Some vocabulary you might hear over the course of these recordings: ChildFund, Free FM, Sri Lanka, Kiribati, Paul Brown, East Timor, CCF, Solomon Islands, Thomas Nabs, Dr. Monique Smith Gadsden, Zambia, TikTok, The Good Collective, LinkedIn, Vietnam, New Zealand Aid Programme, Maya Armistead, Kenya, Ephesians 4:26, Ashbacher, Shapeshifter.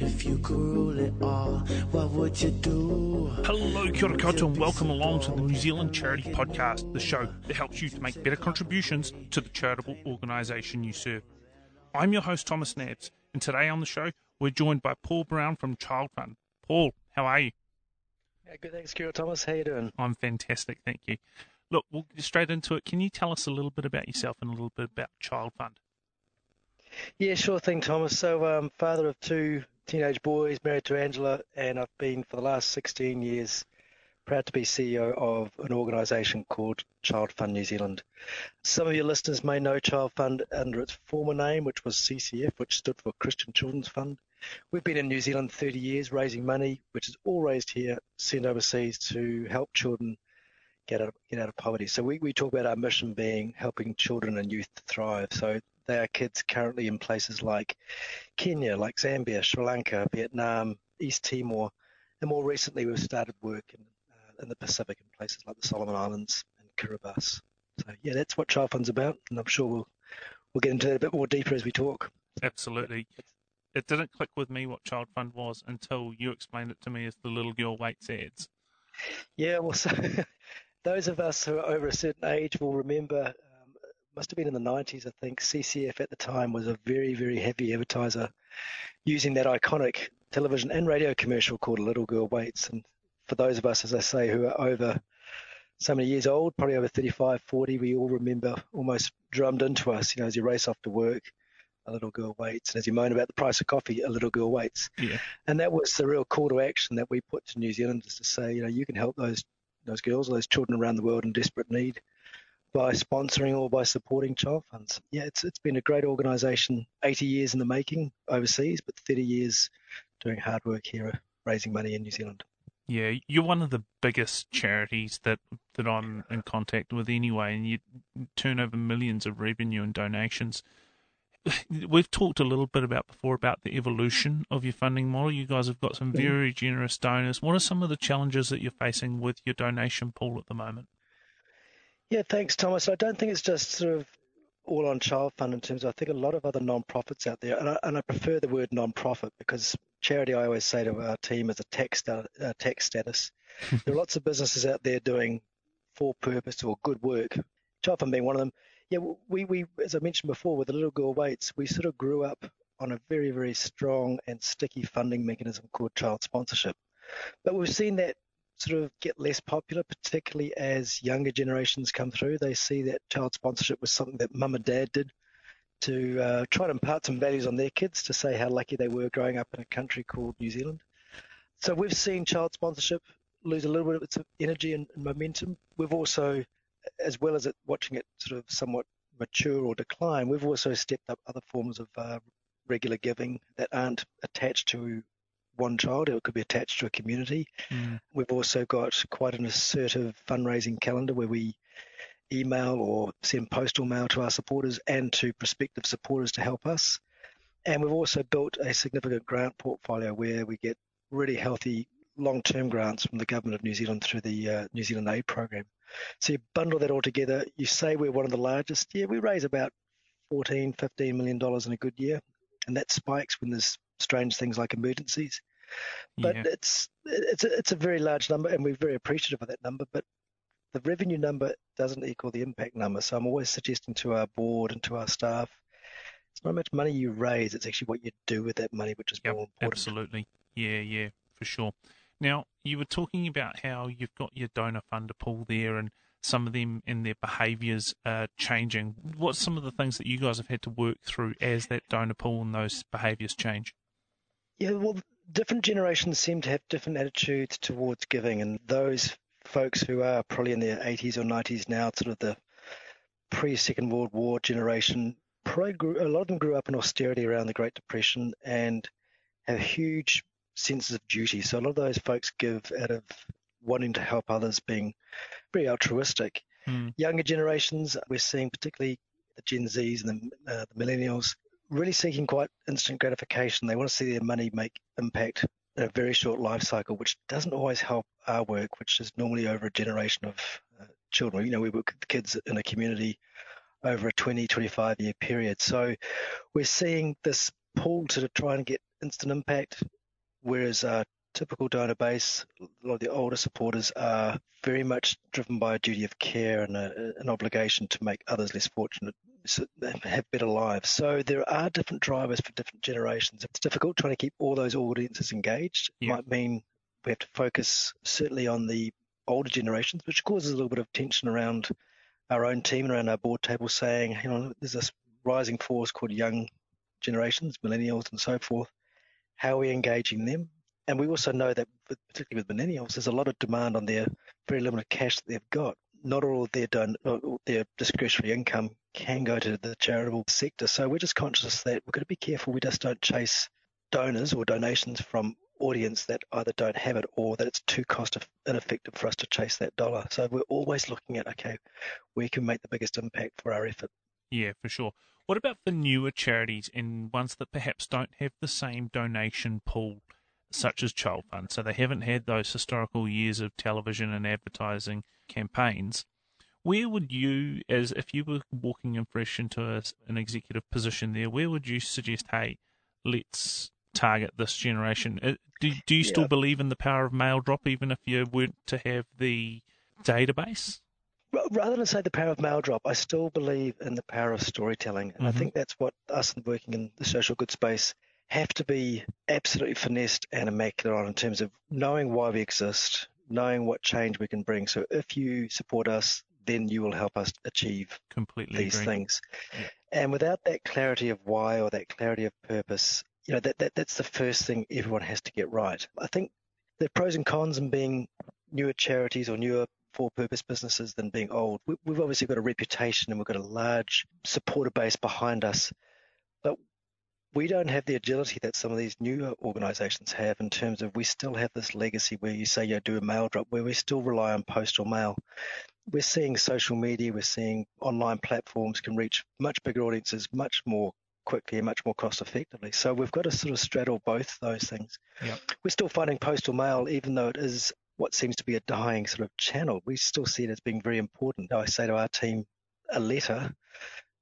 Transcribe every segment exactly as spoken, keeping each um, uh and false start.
If you could rule it all, what would you do? Hello, kia ora koutou, and welcome along to the New Zealand Charity Podcast, the show that helps you to make better contributions to the charitable organisation you serve. I'm your host, Thomas Nabs, and today on the show, we're joined by Paul Brown from ChildFund. Paul, how are you? Yeah, good, thanks, kia ora, Thomas. How are you doing? I'm fantastic, thank you. Look, we'll get straight into it. Can you tell us a little bit about yourself and a little bit about ChildFund? Yeah, sure thing, Thomas. So, um, father of two teenage boys, married to Angela, and I've been for the last sixteen years proud to be C E O of an organisation called ChildFund New Zealand. Some of your listeners may know ChildFund under its former name, which was C C F, which stood for Christian Children's Fund. We've been in New Zealand thirty years raising money, which is all raised here, sent overseas to help children get out of, get out of poverty. So we, we talk about our mission being helping children and youth thrive. So they are kids currently in places like Kenya, like Zambia, Sri Lanka, Vietnam, East Timor, and more recently we've started work in, uh, in the Pacific in places like the Solomon Islands and Kiribati. So yeah, that's what ChildFund's about, and I'm sure we'll we'll get into that a bit more deeper as we talk. Absolutely. It didn't click with me what ChildFund was until you explained it to me as the little girl waits ads. Yeah, well, so those of us who are over a certain age will remember. Must have been in the nineties, I think. C C F at the time was a very, very heavy advertiser using that iconic television and radio commercial called A Little Girl Waits. And for those of us, as I say, who are over so many years old, probably over thirty-five, forty, we all remember almost drummed into us, you know, as you race off to work, a little girl waits. And as you moan about the price of coffee, a little girl waits. Yeah. And that was the real call to action that we put to New Zealanders to say, you know, you can help those those girls, those children around the world in desperate need by sponsoring or by supporting ChildFund. Yeah, it's it's been a great organisation, eighty years in the making overseas, but thirty years doing hard work here, raising money in New Zealand. Yeah, you're one of the biggest charities that, that I'm in contact with anyway, and you turn over millions of revenue and donations. We've talked a little bit about before about the evolution of your funding model. You guys have got some very generous donors. What are some of the challenges that you're facing with your donation pool at the moment? Yeah, thanks, Thomas. I don't think it's just sort of all on ChildFund in terms of, I think a lot of other non-profits out there, and I, and I prefer the word non-profit because charity, I always say to our team, is a tax, uh, tax status. There are lots of businesses out there doing for-purpose or good work, ChildFund being one of them. Yeah, we, we as I mentioned before, with the Little Girl Waits, we sort of grew up on a very, very strong and sticky funding mechanism called child sponsorship. But we've seen that sort of get less popular, particularly as younger generations come through. They see that child sponsorship was something that mum and dad did to uh, try and impart some values on their kids to say how lucky they were growing up in a country called New Zealand. So we've seen child sponsorship lose a little bit of its energy and, and momentum. We've also, as well as it, watching it sort of somewhat mature or decline, we've also stepped up other forms of uh, regular giving that aren't attached to one child, it could be attached to a community. Mm. We've also got quite an assertive fundraising calendar where we email or send postal mail to our supporters and to prospective supporters to help us. And we've also built a significant grant portfolio where we get really healthy long-term grants from the government of New Zealand through the uh, New Zealand Aid Programme. So you bundle that all together. You say we're one of the largest. Yeah, we raise about fourteen, fifteen million dollars in a good year, and that spikes when there's strange things like emergencies. But yeah. it's it's a, it's a very large number, and we're very appreciative of that number. But the revenue number doesn't equal the impact number. So I'm always suggesting to our board and to our staff, it's not how much money you raise; it's actually what you do with that money, which is yep, more important. Absolutely, yeah, yeah, for sure. Now you were talking about how you've got your donor funder pool there, and some of them and their behaviours are changing. What's some of the things that you guys have had to work through as that donor pool and those behaviours change? Yeah, well, different generations seem to have different attitudes towards giving, and those folks who are probably in their eighties or nineties now, sort of the pre-Second World War generation, probably grew, a lot of them grew up in austerity around the Great Depression and have huge senses of duty. So a lot of those folks give out of wanting to help others, being very altruistic. Mm. Younger generations, we're seeing particularly the Gen Zs and the, uh, the millennials, really seeking quite instant gratification. They want to see their money make impact in a very short life cycle, which doesn't always help our work, which is normally over a generation of uh, children. You know, we work with kids in a community over a twenty, twenty-five year period. So we're seeing this pull to try and get instant impact, whereas our typical donor base, a lot of the older supporters, are very much driven by a duty of care and a, an obligation to make others less fortunate so they have better lives. So there are different drivers for different generations. It's difficult trying to keep all those audiences engaged. Yeah. It might mean we have to focus certainly on the older generations, which causes a little bit of tension around our own team and around our board table, saying, you know, there's this rising force called young generations, millennials and so forth. How are we engaging them? And we also know that, particularly with millennials, there's a lot of demand on their very limited cash that they've got. Not all of their, don- all their discretionary income can go to the charitable sector. So we're just conscious that we've got to be careful we just don't chase donors or donations from audience that either don't have it or that it's too cost ineffective for us to chase that dollar. So we're always looking at, okay, where can we make the biggest impact for our effort? Yeah, for sure. What about for newer charities and ones that perhaps don't have the same donation pool, such as ChildFund? So they haven't had those historical years of television and advertising campaigns. Where would you, as if you were walking in fresh into a, an executive position there, where would you suggest, hey, let's target this generation? Do, do you yeah. still believe in the power of mail drop, even if you weren't to have the database? Rather than say the power of mail drop, I still believe in the power of storytelling. And mm-hmm. I think that's what us working in the social good space have to be absolutely finessed and immaculate on, in terms of knowing why we exist, knowing what change we can bring. So if you support us, then you will help us achieve completely these agree. things. Yeah. And without that clarity of why or that clarity of purpose, you know, that, that that's the first thing everyone has to get right. I think the pros and cons in being newer charities or newer for-purpose businesses than being old. We, we've obviously got a reputation and we've got a large supporter base behind us, but we don't have the agility that some of these newer organisations have, in terms of we still have this legacy where you say, you know, do a mail drop, where we still rely on postal mail. We're seeing social media, we're seeing online platforms can reach much bigger audiences much more quickly and much more cost effectively. So we've got to sort of straddle both those things. Yep. We're still finding postal mail, even though it is what seems to be a dying sort of channel, we still see it as being very important. I say to our team, a letter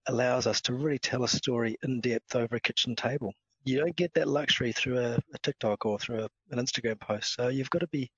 allows us to really tell a story in depth over a kitchen table. You don't get that luxury through a, a TikTok or through a, an Instagram post. So you've got to be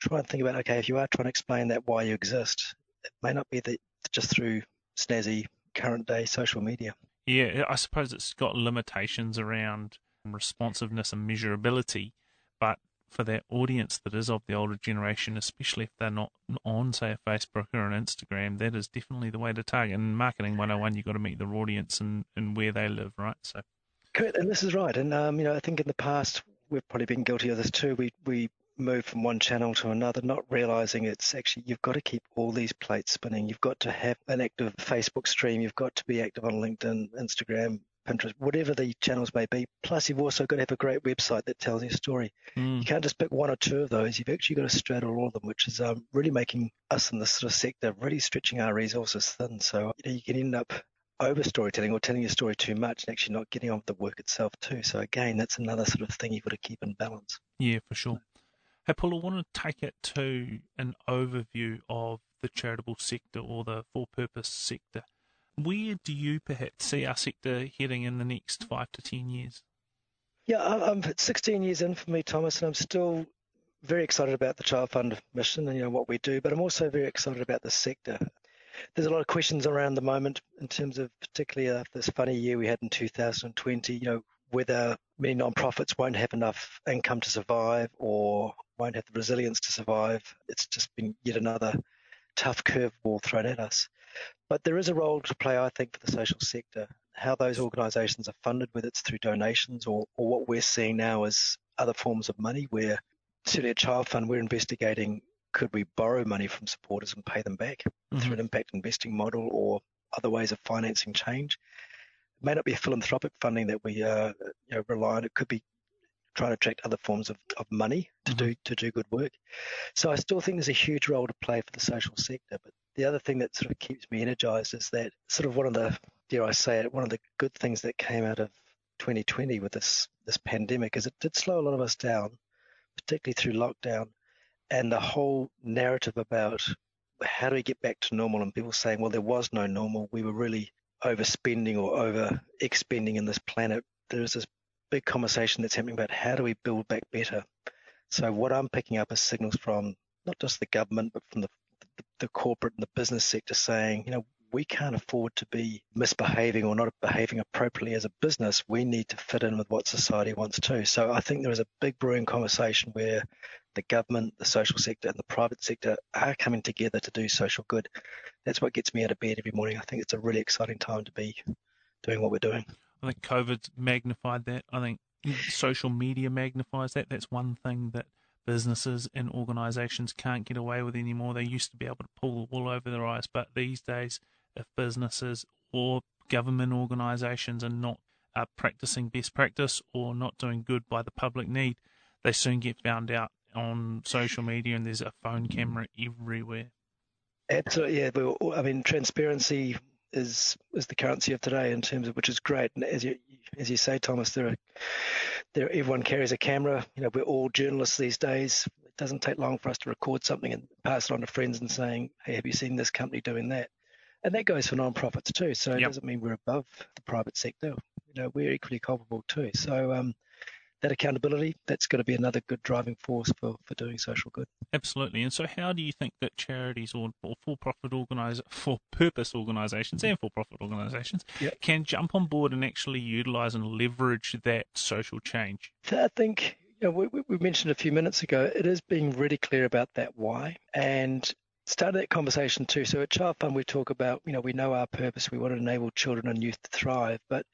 trying to think about, okay, if you are trying to explain that why you exist, it may not be the, just through snazzy current day social media. Yeah, I suppose it's got limitations around responsiveness and measurability, but for that audience that is of the older generation, especially if they're not on, say, a Facebook or an Instagram, that is definitely the way to target. And Marketing one oh one, you've got to meet their audience and, and where they live, right? So, correct, and this is right. And, um, you know, I think in the past, we've probably been guilty of this too. We we move from one channel to another, not realising it's actually, you've got to keep all these plates spinning. You've got to have an active Facebook stream. You've got to be active on LinkedIn, Instagram, Pinterest, whatever the channels may be. Plus, you've also got to have a great website that tells your story. Mm. You can't just pick one or two of those. You've actually got to straddle all of them, which is um, really making us in this sort of sector really stretching our resources thin. So you know, you can end up over storytelling or telling your story too much and actually not getting on with the work itself too. So again, that's another sort of thing you've got to keep in balance. Yeah, for sure. Hey, Paul, I want to take it to an overview of the charitable sector or the for-purpose sector. Where do you perhaps see our sector heading in the next five to ten years? Yeah, I'm sixteen years in for me, Thomas, and I'm still very excited about the ChildFund mission and you know what we do, but I'm also very excited about the sector. There's a lot of questions around the moment in terms of, particularly after this funny year we had in two thousand twenty, you know, whether many non-profits won't have enough income to survive or won't have the resilience to survive. It's just been yet another tough curveball thrown at us. But there is a role to play, I think, for the social sector, how those organisations are funded, whether it's through donations or, or what we're seeing now is other forms of money where, certainly at ChildFund, we're investigating could we borrow money from supporters and pay them back mm-hmm. through an impact investing model or other ways of financing change. It may not be philanthropic funding that we uh, you know, rely on. It could be trying to attract other forms of, of money to mm-hmm. do to do good work. So I still think there's a huge role to play for the social sector. But the other thing that sort of keeps me energised is that sort of one of the, dare I say it, one of the good things that came out of twenty twenty with this, this pandemic is it did slow a lot of us down, particularly through lockdown, and the whole narrative about how do we get back to normal and people saying, well, there was no normal. We were really overspending or over-expending in this planet. There's this big conversation that's happening about how do we build back better. So what I'm picking up is signals from not just the government, but from the, the, the corporate and the business sector saying, you know, we can't afford to be misbehaving or not behaving appropriately as a business. We need to fit in with what society wants too. So I think there is a big brewing conversation where the government, the social sector and the private sector are coming together to do social good. That's what gets me out of bed every morning. I think it's a really exciting time to be doing what we're doing. I think COVID's magnified that. I think social media magnifies that. That's one thing that businesses and organisations can't get away with anymore. They used to be able to pull the wool over their eyes, but these days, if businesses or government organisations are not uh, practising best practice or not doing good by the public need, they soon get found out on social media, and there's a phone camera everywhere. Absolutely, yeah. But, I mean, transparency is is the currency of today in terms of which is great. And as you as you say, Thomas, there are there everyone carries a camera. You know, we're all journalists these days. It doesn't take long for us to record something and pass it on to friends and saying, hey, have you seen this company doing that? And that goes for non-profits too, so it yep. doesn't mean we're above the private sector. You know, we're equally culpable too. So um, that accountability, that's going to be another good driving force for, for doing social good. Absolutely. And so, how do you think that charities or, or for-profit organise for-purpose organisations and for-profit organisations yep. can jump on board and actually utilise and leverage that social change? I think you know, we, we mentioned a few minutes ago. It is being really clear about that why and. Started that conversation too. So at ChildFund, we talk about, you know, we know our purpose. We want to enable children and youth to thrive, but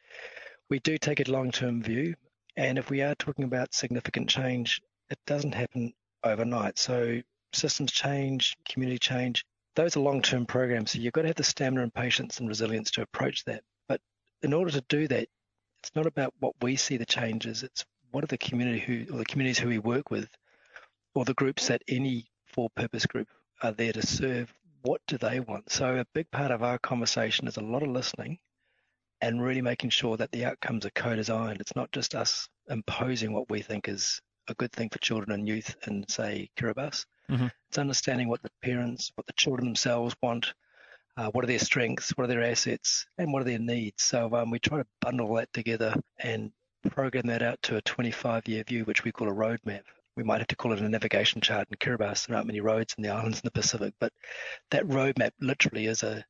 we do take a long-term view. And if we are talking about significant change, it doesn't happen overnight. So systems change, community change, those are long-term programs. So you've got to have the stamina and patience and resilience to approach that. But in order to do that, it's not about what we see the changes. It's what are the community who, or the communities who we work with, or the groups that any for-purpose group are there to serve, what do they want? So a big part of our conversation is a lot of listening and really making sure that the outcomes are co-designed. It's not just us imposing what we think is a good thing for children and youth in, say, Kiribati. Mm-hmm. It's understanding what the parents, what the children themselves want, uh, what are their strengths, what are their assets, and what are their needs. So um, we try to bundle that together and program that out to a twenty-five-year view, which we call a roadmap. We might have to call it a navigation chart in Kiribati. There aren't many roads in the islands in the Pacific, but that roadmap literally is a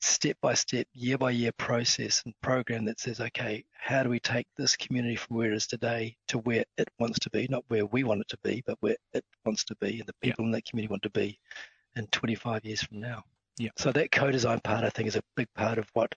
step-by-step, year-by-year process and program that says, okay, how do we take this community from where it is today to where it wants to be, not where we want it to be, but where it wants to be and the people yeah. in that community want to be in twenty-five years from now. Yeah. So that co-design part, I think, is a big part of what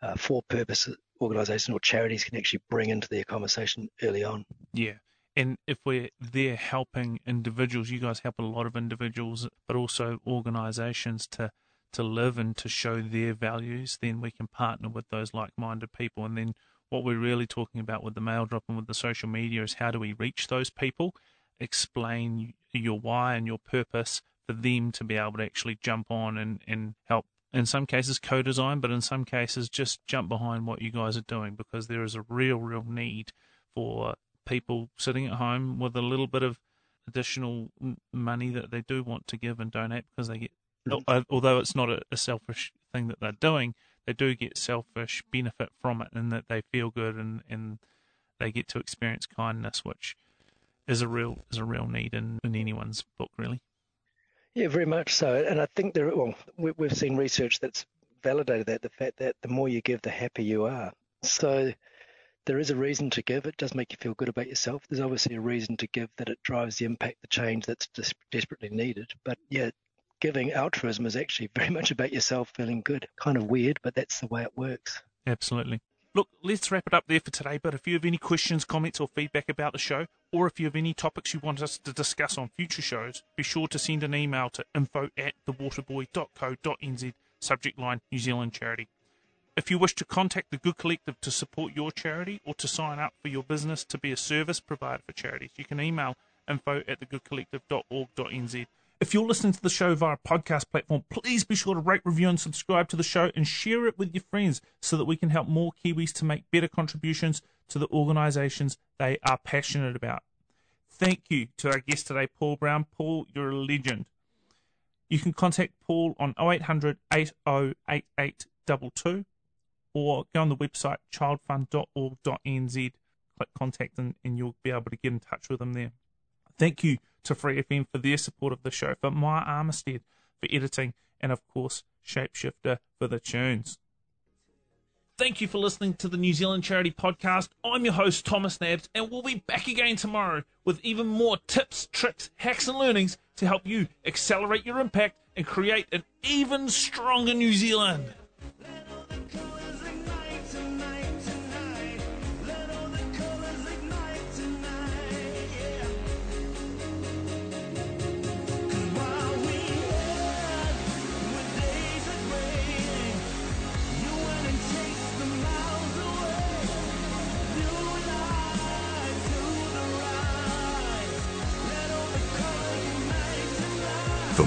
uh, for-purpose organisations or charities can actually bring into their conversation early on. Yeah. And if we're there helping individuals, you guys help a lot of individuals, but also organisations to, to live and to show their values, then we can partner with those like-minded people. And then what we're really talking about with the mail drop and with the social media is how do we reach those people, explain your why and your purpose for them to be able to actually jump on and, and help. In some cases co-design, but in some cases just jump behind what you guys are doing because there is a real, real need for people sitting at home with a little bit of additional money that they do want to give and donate because they get, although it's not a selfish thing that they're doing, they do get selfish benefit from it and that they feel good and, and they get to experience kindness, which is a real is a real need in, in anyone's book, really. Yeah, very much so. And I think there, well, we've seen research that's validated that, the fact that the more you give, the happier you are. So there is a reason to give. It does make you feel good about yourself. There's obviously a reason to give that it drives the impact, the change that's des- desperately needed. But yeah, giving altruism is actually very much about yourself feeling good. Kind of weird, but that's the way it works. Absolutely. Look, let's wrap it up there for today. But if you have any questions, comments or feedback about the show, or if you have any topics you want us to discuss on future shows, be sure to send an email to info at thewaterboy dot co dot n z, subject line New Zealand Charity. If you wish to contact the Good Collective to support your charity or to sign up for your business to be a service provider for charities, you can email info at thegoodcollective dot org dot n z. If you're listening to the show via a podcast platform, please be sure to rate, review and subscribe to the show and share it with your friends so that we can help more Kiwis to make better contributions to the organisations they are passionate about. Thank you to our guest today, Paul Brown. Paul, you're a legend. You can contact Paul on oh eight hundred, eight oh eight, eight two two or go on the website child fund dot org dot n z, click contact and, and you'll be able to get in touch with him there. Thank you to Free F M for their support of the show, for Maya Armistead for editing, and of course, Shapeshifter for the tunes. Thank you for listening to the New Zealand Charity Podcast. I'm your host, Thomas Nabs, and we'll be back again tomorrow with even more tips, tricks, hacks and learnings to help you accelerate your impact and create an even stronger New Zealand. For